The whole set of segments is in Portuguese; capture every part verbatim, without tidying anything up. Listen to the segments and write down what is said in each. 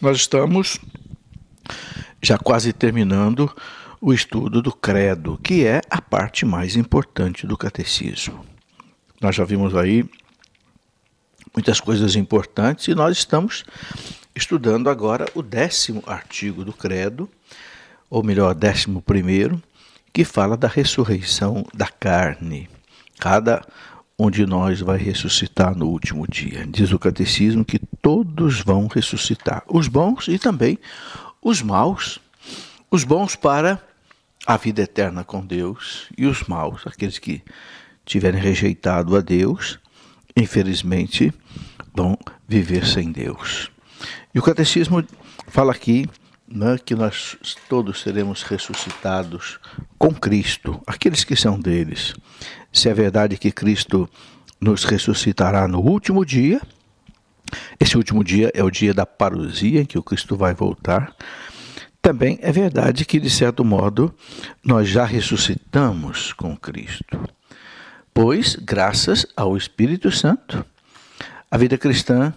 Nós estamos já quase terminando o estudo do credo, que é a parte mais importante do catecismo. Nós já vimos aí muitas coisas importantes e nós estamos estudando agora o décimo artigo do credo, ou melhor, décimo primeiro, que fala da ressurreição da carne. Cada um de nós vai ressuscitar no último dia. Diz o catecismo que todos vão ressuscitar, os bons e também os maus, os bons para a vida eterna com Deus e os maus, aqueles que tiverem rejeitado a Deus, infelizmente, vão viver sem Deus. E o catecismo fala aqui, né, que nós todos seremos ressuscitados com Cristo, aqueles que são deles. Se é verdade que Cristo nos ressuscitará no último dia, esse último dia é o dia da parousia, em que o Cristo vai voltar, também é verdade que, de certo modo, nós já ressuscitamos com Cristo. Pois, graças ao Espírito Santo, a vida cristã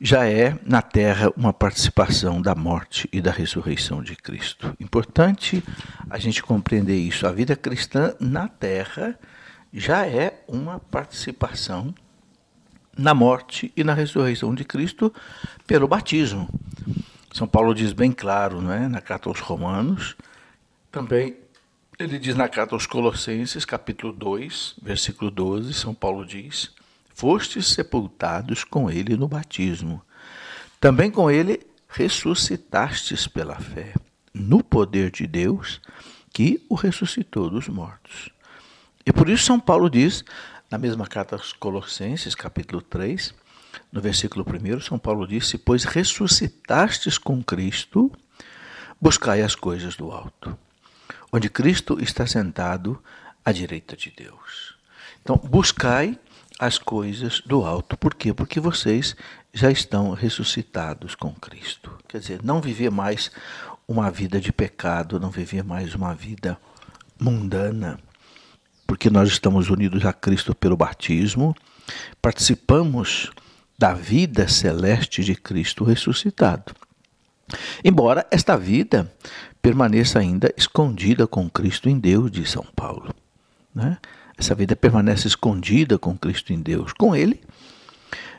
já é, na terra, uma participação da morte e da ressurreição de Cristo. Importante a gente compreender isso. A vida cristã na terra já é uma participação na morte e na ressurreição de Cristo pelo batismo. São Paulo diz bem claro, não é? Na carta aos Romanos, também ele diz na carta aos Colossenses, capítulo dois, versículo doze, São Paulo diz: fostes sepultados com ele no batismo, também com ele ressuscitastes pela fé, no poder de Deus, que o ressuscitou dos mortos. E por isso São Paulo diz, na mesma carta aos Colossenses, capítulo três, no versículo um, São Paulo diz: se, pois, ressuscitastes com Cristo, buscai as coisas do alto, onde Cristo está sentado à direita de Deus. Então, buscai as coisas do alto. Por quê? Porque vocês já estão ressuscitados com Cristo. Quer dizer, não viver mais uma vida de pecado, não viver mais uma vida mundana, porque nós estamos unidos a Cristo pelo batismo, participamos da vida celeste de Cristo ressuscitado. Embora esta vida permaneça ainda escondida com Cristo em Deus, diz São Paulo, né? Essa vida permanece escondida com Cristo em Deus. Com ele,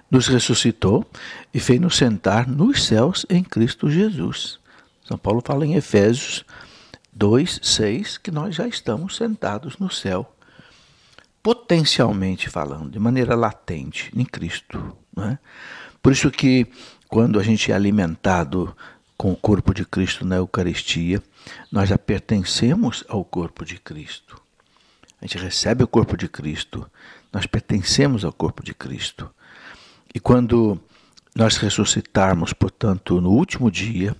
nos ressuscitou e fez-nos sentar nos céus em Cristo Jesus. São Paulo fala em Efésios dois, seis, que nós já estamos sentados no céu, potencialmente falando, de maneira latente, em Cristo, né? Por isso que, quando a gente é alimentado com o corpo de Cristo na Eucaristia, nós já pertencemos ao corpo de Cristo. A gente recebe o corpo de Cristo, nós pertencemos ao corpo de Cristo. E quando nós ressuscitarmos, portanto, no último dia,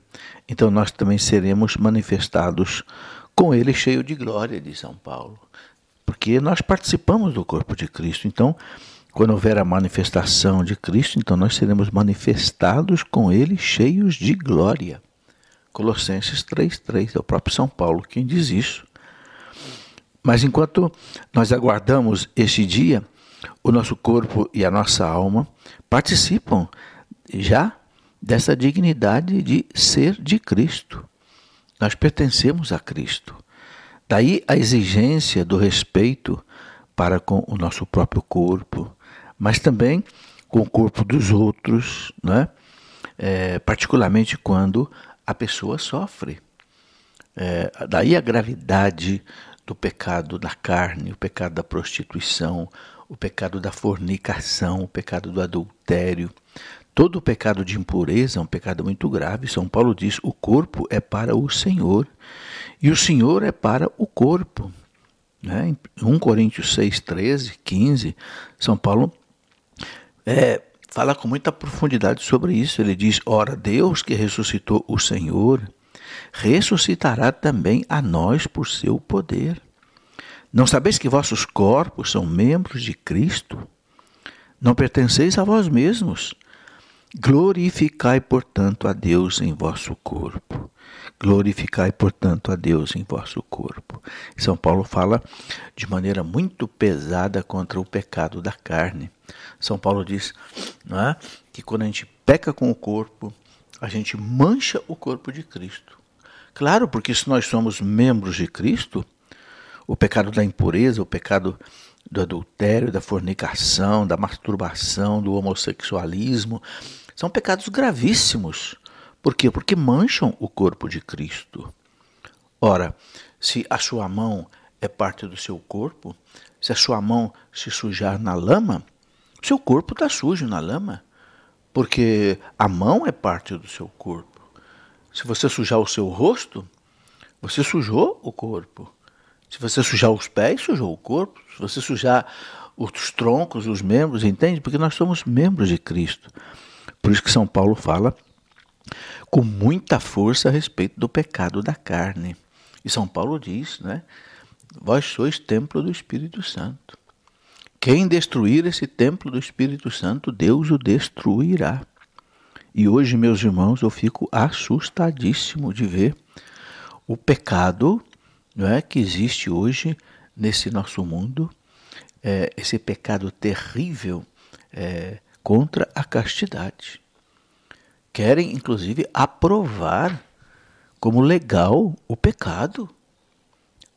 então nós também seremos manifestados com ele cheio de glória, diz São Paulo. Porque nós participamos do corpo de Cristo, então, quando houver a manifestação de Cristo, então nós seremos manifestados com ele cheios de glória. Colossenses três, três, é o próprio São Paulo quem diz isso. Mas enquanto nós aguardamos esse dia, o nosso corpo e a nossa alma participam já dessa dignidade de ser de Cristo. Nós pertencemos a Cristo. Daí a exigência do respeito para com o nosso próprio corpo, mas também com o corpo dos outros, né? É, particularmente quando a pessoa sofre. É, daí a gravidade do pecado da carne, o pecado da prostituição, o pecado da fornicação, o pecado do adultério. Todo o pecado de impureza é um pecado muito grave. São Paulo diz: o corpo é para o Senhor e o Senhor é para o corpo. Né? Em primeira Coríntios seis, treze, quinze, São Paulo é, fala com muita profundidade sobre isso. Ele diz: ora, Deus que ressuscitou o Senhor, ressuscitará também a nós por seu poder. Não sabeis que vossos corpos são membros de Cristo? Não pertenceis a vós mesmos. Glorificai, portanto, a Deus em vosso corpo. Glorificai, portanto, a Deus em vosso corpo. São Paulo fala de maneira muito pesada contra o pecado da carne. São Paulo diz, não é, que quando a gente peca com o corpo, a gente mancha o corpo de Cristo. Claro, porque se nós somos membros de Cristo, o pecado da impureza, o pecado do adultério, da fornicação, da masturbação, do homossexualismo, são pecados gravíssimos. Por quê? Porque mancham o corpo de Cristo. Ora, se a sua mão é parte do seu corpo, se a sua mão se sujar na lama, seu corpo está sujo na lama, porque a mão é parte do seu corpo. Se você sujar o seu rosto, você sujou o corpo. Se você sujar os pés, sujou o corpo. Se você sujar os troncos, os membros, entende? Porque nós somos membros de Cristo. Por isso que São Paulo fala com muita força a respeito do pecado da carne. E São Paulo diz, né? Vós sois templo do Espírito Santo. Quem destruir esse templo do Espírito Santo, Deus o destruirá. E hoje, meus irmãos, eu fico assustadíssimo de ver o pecado, não é, que existe hoje nesse nosso mundo, é, esse pecado terrível é, contra a castidade. Querem, inclusive, aprovar como legal o pecado,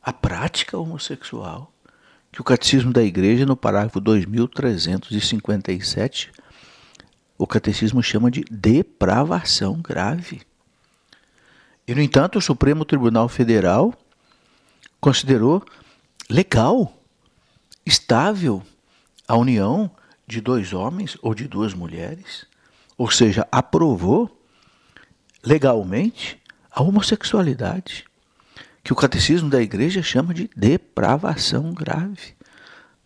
a prática homossexual, que o Catecismo da Igreja, no parágrafo dois mil trezentos e cinquenta e sete, o Catecismo chama de depravação grave. E, no entanto, o Supremo Tribunal Federal considerou legal, estável, a união de dois homens ou de duas mulheres, ou seja, aprovou legalmente a homossexualidade, que o Catecismo da Igreja chama de depravação grave.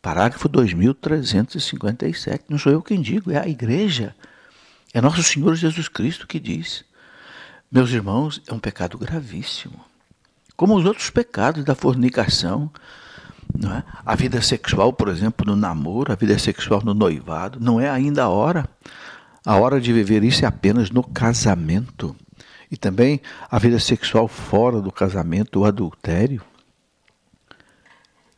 Parágrafo dois mil trezentos e cinquenta e sete. Não sou eu quem digo, é a Igreja. É nosso Senhor Jesus Cristo que diz. Meus irmãos, é um pecado gravíssimo. Como os outros pecados da fornicação, não é? A vida sexual, por exemplo, no namoro, a vida sexual no noivado, não é ainda a hora. A hora de viver isso é apenas no casamento. E também a vida sexual fora do casamento, o adultério.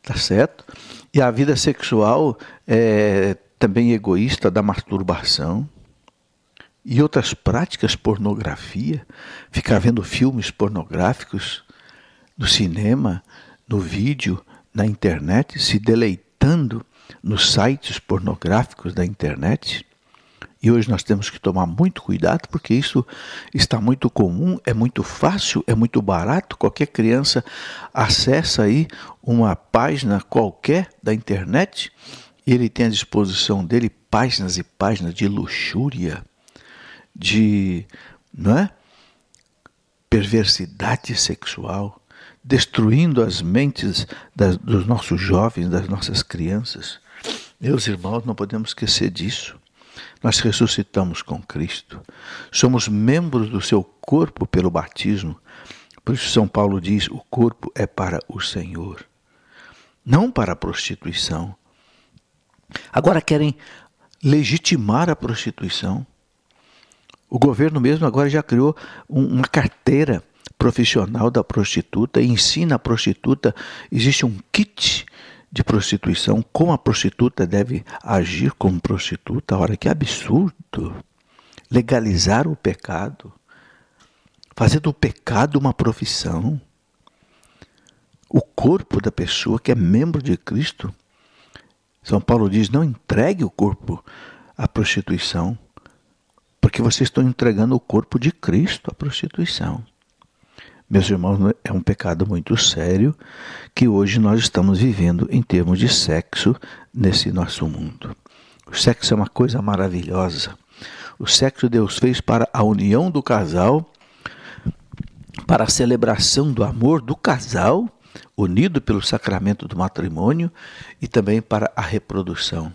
Tá certo? E a vida sexual é também egoísta da masturbação. E outras práticas, pornografia. Ficar vendo filmes pornográficos no cinema, no vídeo, na internet, se deleitando nos sites pornográficos da internet. E hoje nós temos que tomar muito cuidado, porque isso está muito comum, é muito fácil, é muito barato. Qualquer criança acessa aí uma página qualquer da internet e ele tem à disposição dele páginas e páginas de luxúria, de, não é? Perversidade sexual, destruindo as mentes das, dos nossos jovens, das nossas crianças. Meus irmãos, não podemos esquecer disso. Nós ressuscitamos com Cristo, somos membros do seu corpo pelo batismo. Por isso São Paulo diz, o corpo é para o Senhor, não para a prostituição. Agora querem legitimar a prostituição. O governo mesmo agora já criou uma carteira profissional da prostituta e ensina a prostituta, existe um kit de prostituição, como a prostituta deve agir como prostituta. Ora, que absurdo! Legalizar o pecado, fazer do pecado uma profissão. O corpo da pessoa que é membro de Cristo, São Paulo diz, não entregue o corpo à prostituição, porque vocês estão entregando o corpo de Cristo à prostituição. Meus irmãos, é um pecado muito sério que hoje nós estamos vivendo em termos de sexo nesse nosso mundo. O sexo é uma coisa maravilhosa. O sexo Deus fez para a união do casal, para a celebração do amor do casal, unido pelo sacramento do matrimônio, e também para a reprodução.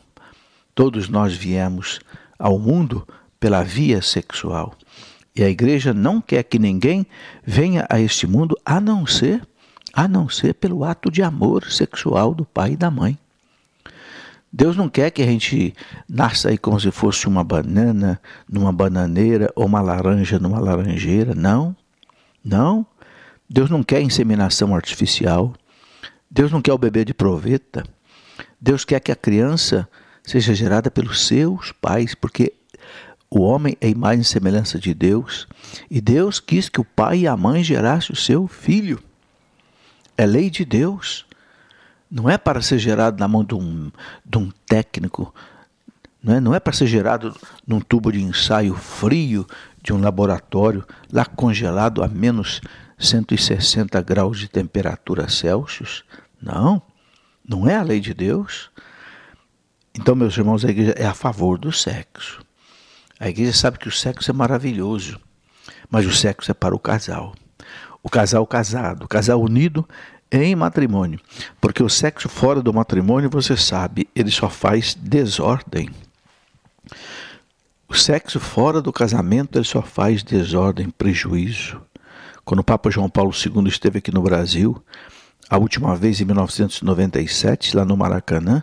Todos nós viemos ao mundo pela via sexual. E a Igreja não quer que ninguém venha a este mundo a não ser, a não ser pelo ato de amor sexual do pai e da mãe. Deus não quer que a gente nasça aí como se fosse uma banana numa bananeira ou uma laranja numa laranjeira, não. Não. Deus não quer inseminação artificial. Deus não quer o bebê de proveta. Deus quer que a criança seja gerada pelos seus pais, porque O homem é a imagem e semelhança de Deus, e Deus quis que o pai e a mãe gerassem o seu filho. É lei de Deus. Não é para ser gerado na mão de um, de um técnico, não é, não é para ser gerado num tubo de ensaio frio de um laboratório, lá congelado a menos cento e sessenta graus de temperatura Celsius. Não, não é a lei de Deus. Então, meus irmãos, a igreja é a favor do sexo. A igreja sabe que o sexo é maravilhoso, mas o sexo é para o casal. O casal casado, o casal unido em matrimônio. Porque o sexo fora do matrimônio, você sabe, ele só faz desordem. O sexo fora do casamento, ele só faz desordem, prejuízo. Quando o Papa João Paulo segundo esteve aqui no Brasil, a última vez em mil novecentos e noventa e sete, lá no Maracanã,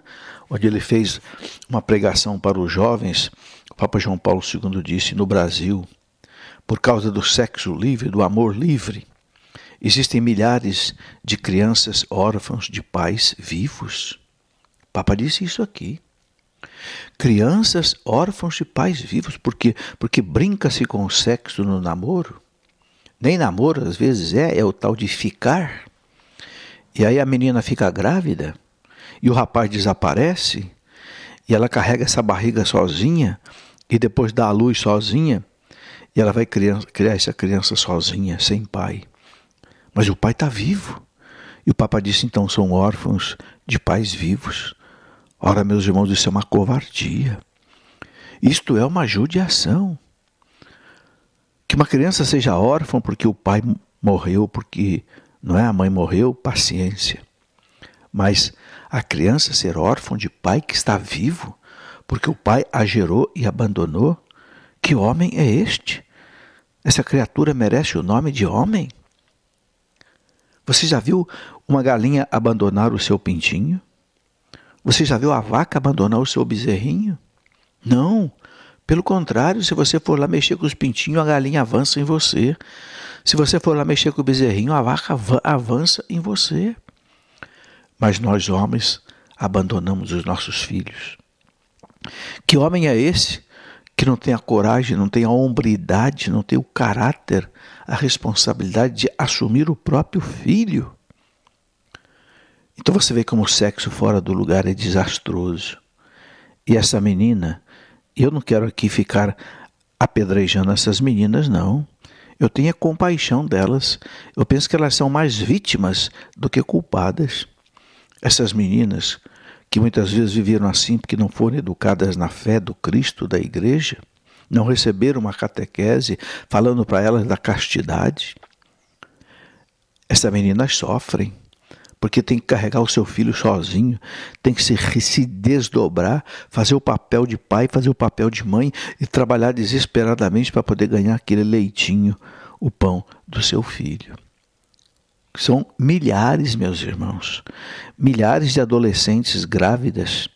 onde ele fez uma pregação para os jovens, o Papa João Paulo segundo disse: no Brasil, por causa do sexo livre, do amor livre, existem milhares de crianças órfãs de pais vivos. O Papa disse isso aqui. Crianças órfãs de pais vivos, porque, porque brinca-se com o sexo no namoro. Nem namoro, às vezes, é, é o tal de ficar. E aí a menina fica grávida, e o rapaz desaparece, e ela carrega essa barriga sozinha, e depois dá à luz sozinha, e ela vai criar, criar essa criança sozinha, sem pai. Mas o pai está vivo. E o Papa disse, então, são órfãos de pais vivos. Ora, meus irmãos, isso é uma covardia. Isto é uma judiação. Que uma criança seja órfã porque o pai morreu, porque não é, a mãe morreu, paciência. Mas a criança ser órfã de pai que está vivo, porque o pai a gerou e abandonou, que homem é este? Essa criatura merece o nome de homem? Você já viu uma galinha abandonar o seu pintinho? Você já viu a vaca abandonar o seu bezerrinho? Não. Pelo contrário, se você for lá mexer com os pintinhos, a galinha avança em você. Se você for lá mexer com o bezerrinho, a vaca avança em você. Mas nós, homens, abandonamos os nossos filhos. Que homem é esse que não tem a coragem, não tem a hombridade, não tem o caráter, a responsabilidade de assumir o próprio filho? Então você vê como o sexo fora do lugar é desastroso. E essa menina, eu não quero aqui ficar apedrejando essas meninas, não. Eu tenho a compaixão delas. Eu penso que elas são mais vítimas do que culpadas. Essas meninas que muitas vezes viveram assim porque não foram educadas na fé do Cristo, da igreja, não receberam uma catequese falando para elas da castidade. Essas meninas sofrem, porque tem que carregar o seu filho sozinho, tem que se, se desdobrar, fazer o papel de pai, fazer o papel de mãe e trabalhar desesperadamente para poder ganhar aquele leitinho, o pão do seu filho. São milhares, meus irmãos, milhares de adolescentes grávidas.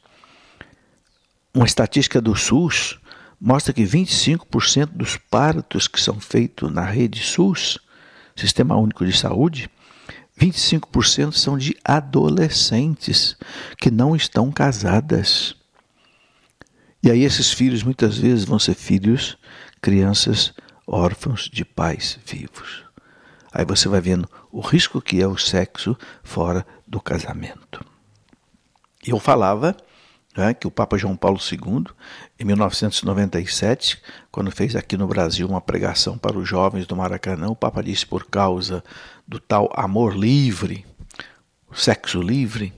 Uma estatística do SUS mostra que vinte e cinco por cento dos partos que são feitos na rede SUS, Sistema Único de Saúde, vinte e cinco por cento são de adolescentes que não estão casadas. E aí esses filhos muitas vezes vão ser filhos, crianças órfãos de pais vivos. Aí você vai vendo o risco que é o sexo fora do casamento. Eu falava, né, que o Papa João Paulo segundo, em mil novecentos e noventa e sete, quando fez aqui no Brasil uma pregação para os jovens do Maracanã, o Papa disse: por causa do tal amor livre, o sexo livre,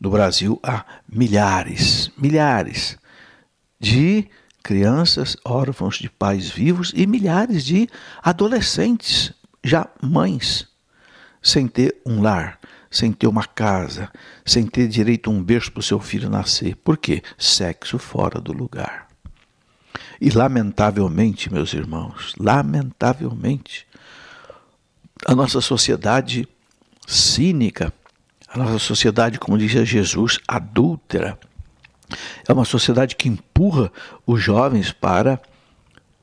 no Brasil há milhares, milhares de crianças órfãos de pais vivos e milhares de adolescentes já mães, sem ter um lar, sem ter uma casa, sem ter direito a um berço para o seu filho nascer. Por quê? Sexo fora do lugar. E lamentavelmente, meus irmãos, lamentavelmente, a nossa sociedade cínica, a nossa sociedade, como dizia Jesus, adúltera, é uma sociedade que empurra os jovens para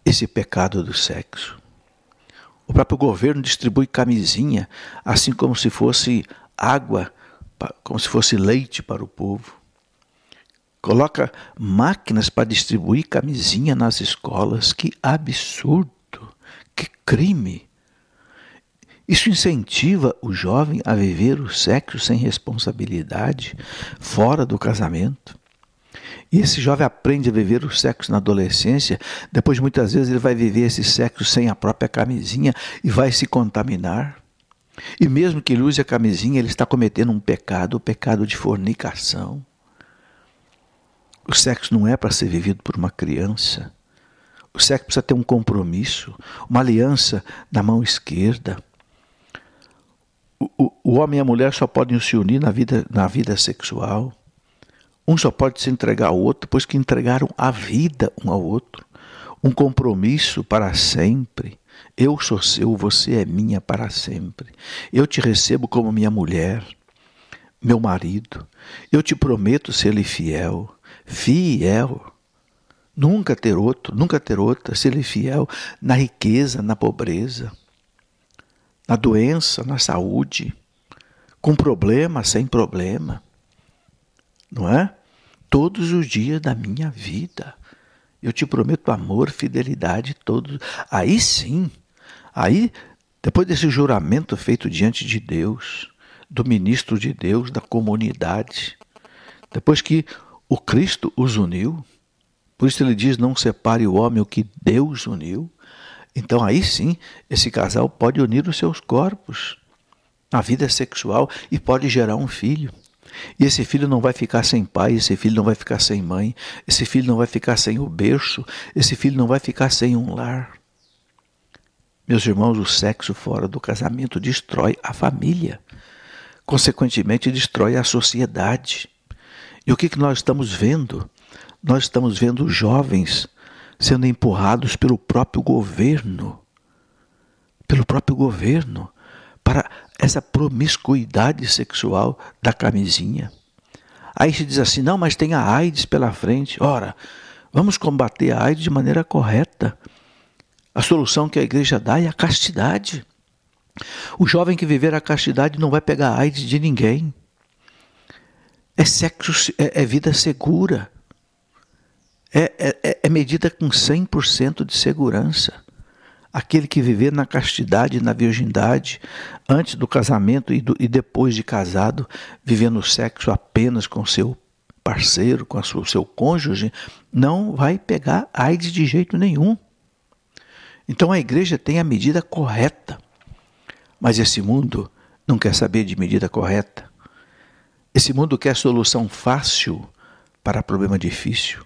esse pecado do sexo. O próprio governo distribui camisinha, assim como se fosse água, como se fosse leite para o povo. Coloca máquinas para distribuir camisinha nas escolas. Que absurdo! Que crime! Isso incentiva o jovem a viver o sexo sem responsabilidade, fora do casamento. E esse jovem aprende a viver o sexo na adolescência, depois muitas vezes ele vai viver esse sexo sem a própria camisinha e vai se contaminar. E mesmo que ele use a camisinha, ele está cometendo um pecado, o pecado de fornicação. O sexo não é para ser vivido por uma criança. O sexo precisa ter um compromisso, uma aliança na mão esquerda. O, o, o homem e a mulher só podem se unir na vida, na vida sexual. Um só pode se entregar ao outro, pois que entregaram a vida um ao outro. Um compromisso para sempre. Eu sou seu, você é minha para sempre. Eu te recebo como minha mulher, meu marido. Eu te prometo ser-lhe fiel. Fiel. Nunca ter outro, nunca ter outra. Ser-lhe fiel na riqueza, na pobreza, na doença, na saúde, com problema, sem problema, não é? Todos os dias da minha vida, eu te prometo amor, fidelidade, todos. Aí sim, aí, depois desse juramento feito diante de Deus, do ministro de Deus, da comunidade, depois que o Cristo os uniu, por isso ele diz, não separe o homem o que Deus uniu. Então aí sim, esse casal pode unir os seus corpos na vida sexual e pode gerar um filho. E esse filho não vai ficar sem pai, esse filho não vai ficar sem mãe, esse filho não vai ficar sem o berço, esse filho não vai ficar sem um lar. Meus irmãos, o sexo fora do casamento destrói a família, consequentemente destrói a sociedade. E o que que nós estamos vendo? Nós estamos vendo jovens sendo empurrados pelo próprio governo, pelo próprio governo, para essa promiscuidade sexual da camisinha. Aí se diz assim, não, mas tem a AIDS pela frente. Ora, vamos combater a AIDS de maneira correta. A solução que a igreja dá é a castidade. O jovem que viver a castidade não vai pegar a AIDS de ninguém. É sexo, é, é vida segura. É, é, é medida com cem por cento de segurança. Aquele que viver na castidade e na virgindade, antes do casamento e, do, e depois de casado, vivendo o sexo apenas com seu parceiro, com o seu cônjuge, não vai pegar AIDS de jeito nenhum. Então a igreja tem a medida correta. Mas esse mundo não quer saber de medida correta. Esse mundo quer solução fácil para problema difícil.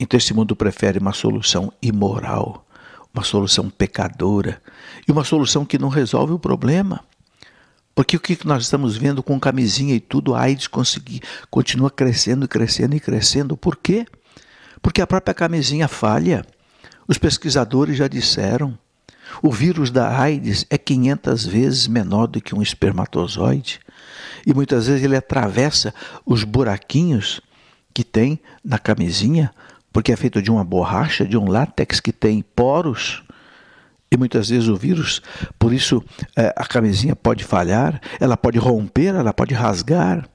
Então esse mundo prefere uma solução imoral, uma solução pecadora e uma solução que não resolve o problema. Porque o que nós estamos vendo com camisinha e tudo, a AIDS conseguir, continua crescendo, crescendo e crescendo. Por quê? Porque a própria camisinha falha. Os pesquisadores já disseram. O vírus da AIDS é quinhentas vezes menor do que um espermatozoide. E muitas vezes ele atravessa os buraquinhos que tem na camisinha, porque é feito de uma borracha, de um látex que tem poros, e muitas vezes o vírus, por isso é, a camisinha pode falhar, ela pode romper, ela pode rasgar,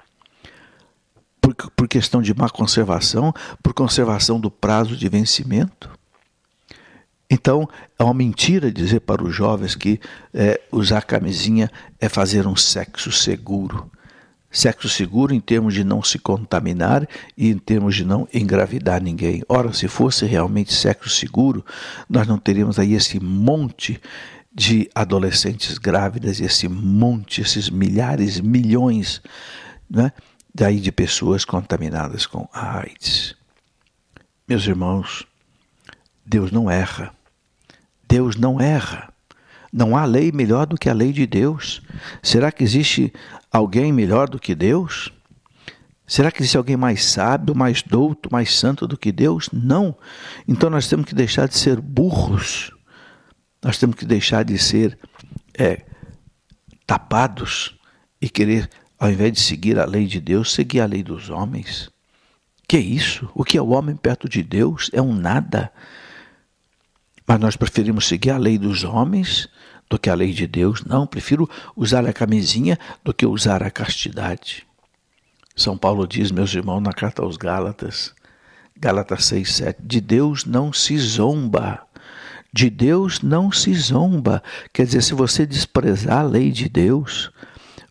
por, por questão de má conservação, por conservação do prazo de vencimento. Então, é uma mentira dizer para os jovens que é, usar camisinha é fazer um sexo seguro. Sexo seguro em termos de não se contaminar e em termos de não engravidar ninguém. Ora, se fosse realmente sexo seguro, nós não teríamos aí esse monte de adolescentes grávidas, esse monte, esses milhares, milhões, né, daí de pessoas contaminadas com a AIDS. Meus irmãos, Deus não erra. Deus não erra. Não há lei melhor do que a lei de Deus. Será que existe alguém melhor do que Deus? Será que existe alguém mais sábio, mais douto, mais santo do que Deus? Não. Então nós temos que deixar de ser burros. Nós temos que deixar de ser é, tapados e querer, ao invés de seguir a lei de Deus, seguir a lei dos homens. Que é isso? O que é o homem perto de Deus? É um nada. Mas nós preferimos seguir a lei dos homens do que a lei de Deus. Não, prefiro usar a camisinha do que usar a castidade. São Paulo diz, meus irmãos, na carta aos Gálatas, Gálatas seis, sete, de Deus não se zomba, de Deus não se zomba. Quer dizer, se você desprezar a lei de Deus,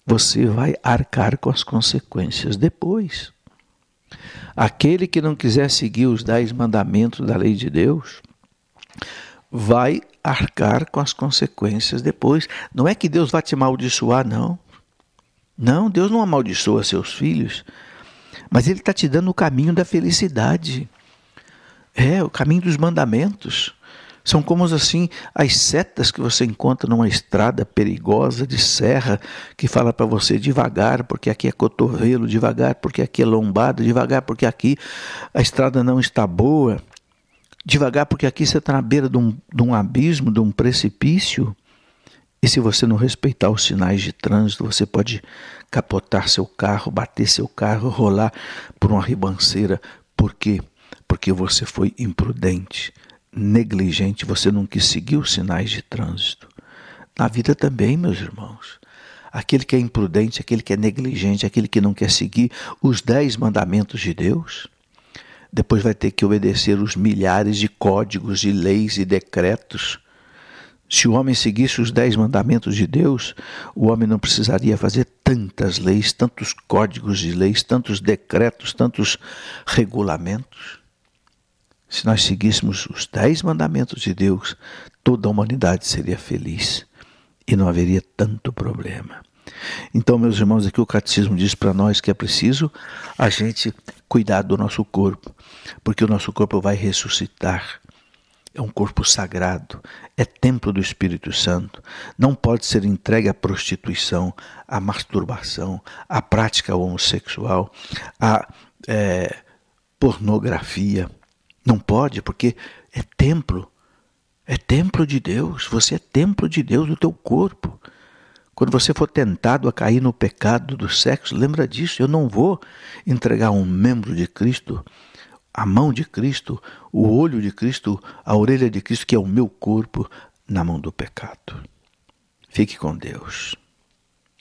você vai arcar com as consequências depois. Aquele que não quiser seguir os dez mandamentos da lei de Deus, vai arcar com as consequências depois. Não é que Deus vai te amaldiçoar, não. Não, Deus não amaldiçoa seus filhos, mas Ele está te dando o caminho da felicidade. É, o caminho dos mandamentos. São como assim as setas que você encontra numa estrada perigosa de serra, que fala para você devagar, porque aqui é cotovelo, devagar, porque aqui é lombada, devagar, porque aqui a estrada não está boa, devagar, porque aqui você está na beira de um, de um abismo, de um precipício. E se você não respeitar os sinais de trânsito, você pode capotar seu carro, bater seu carro, rolar por uma ribanceira. Por quê? Porque você foi imprudente, negligente, você não quis seguir os sinais de trânsito. Na vida também, meus irmãos. Aquele que é imprudente, aquele que é negligente, aquele que não quer seguir os dez mandamentos de Deus, depois vai ter que obedecer os milhares de códigos, de leis e decretos. Se o homem seguisse os dez mandamentos de Deus, o homem não precisaria fazer tantas leis, tantos códigos de leis, tantos decretos, tantos regulamentos. Se nós seguíssemos os dez mandamentos de Deus, toda a humanidade seria feliz e não haveria tanto problema. Então, meus irmãos, aqui o Catecismo diz para nós que é preciso a gente cuidar do nosso corpo, porque o nosso corpo vai ressuscitar. É um corpo sagrado, é templo do Espírito Santo, não pode ser entregue à prostituição, à masturbação, à prática homossexual, à é, pornografia. Não pode, porque é templo, é templo de Deus, você é templo de Deus do teu corpo. Quando você for tentado a cair no pecado do sexo, lembra disso, eu não vou entregar um membro de Cristo, a mão de Cristo, o olho de Cristo, a orelha de Cristo, que é o meu corpo, na mão do pecado. Fique com Deus.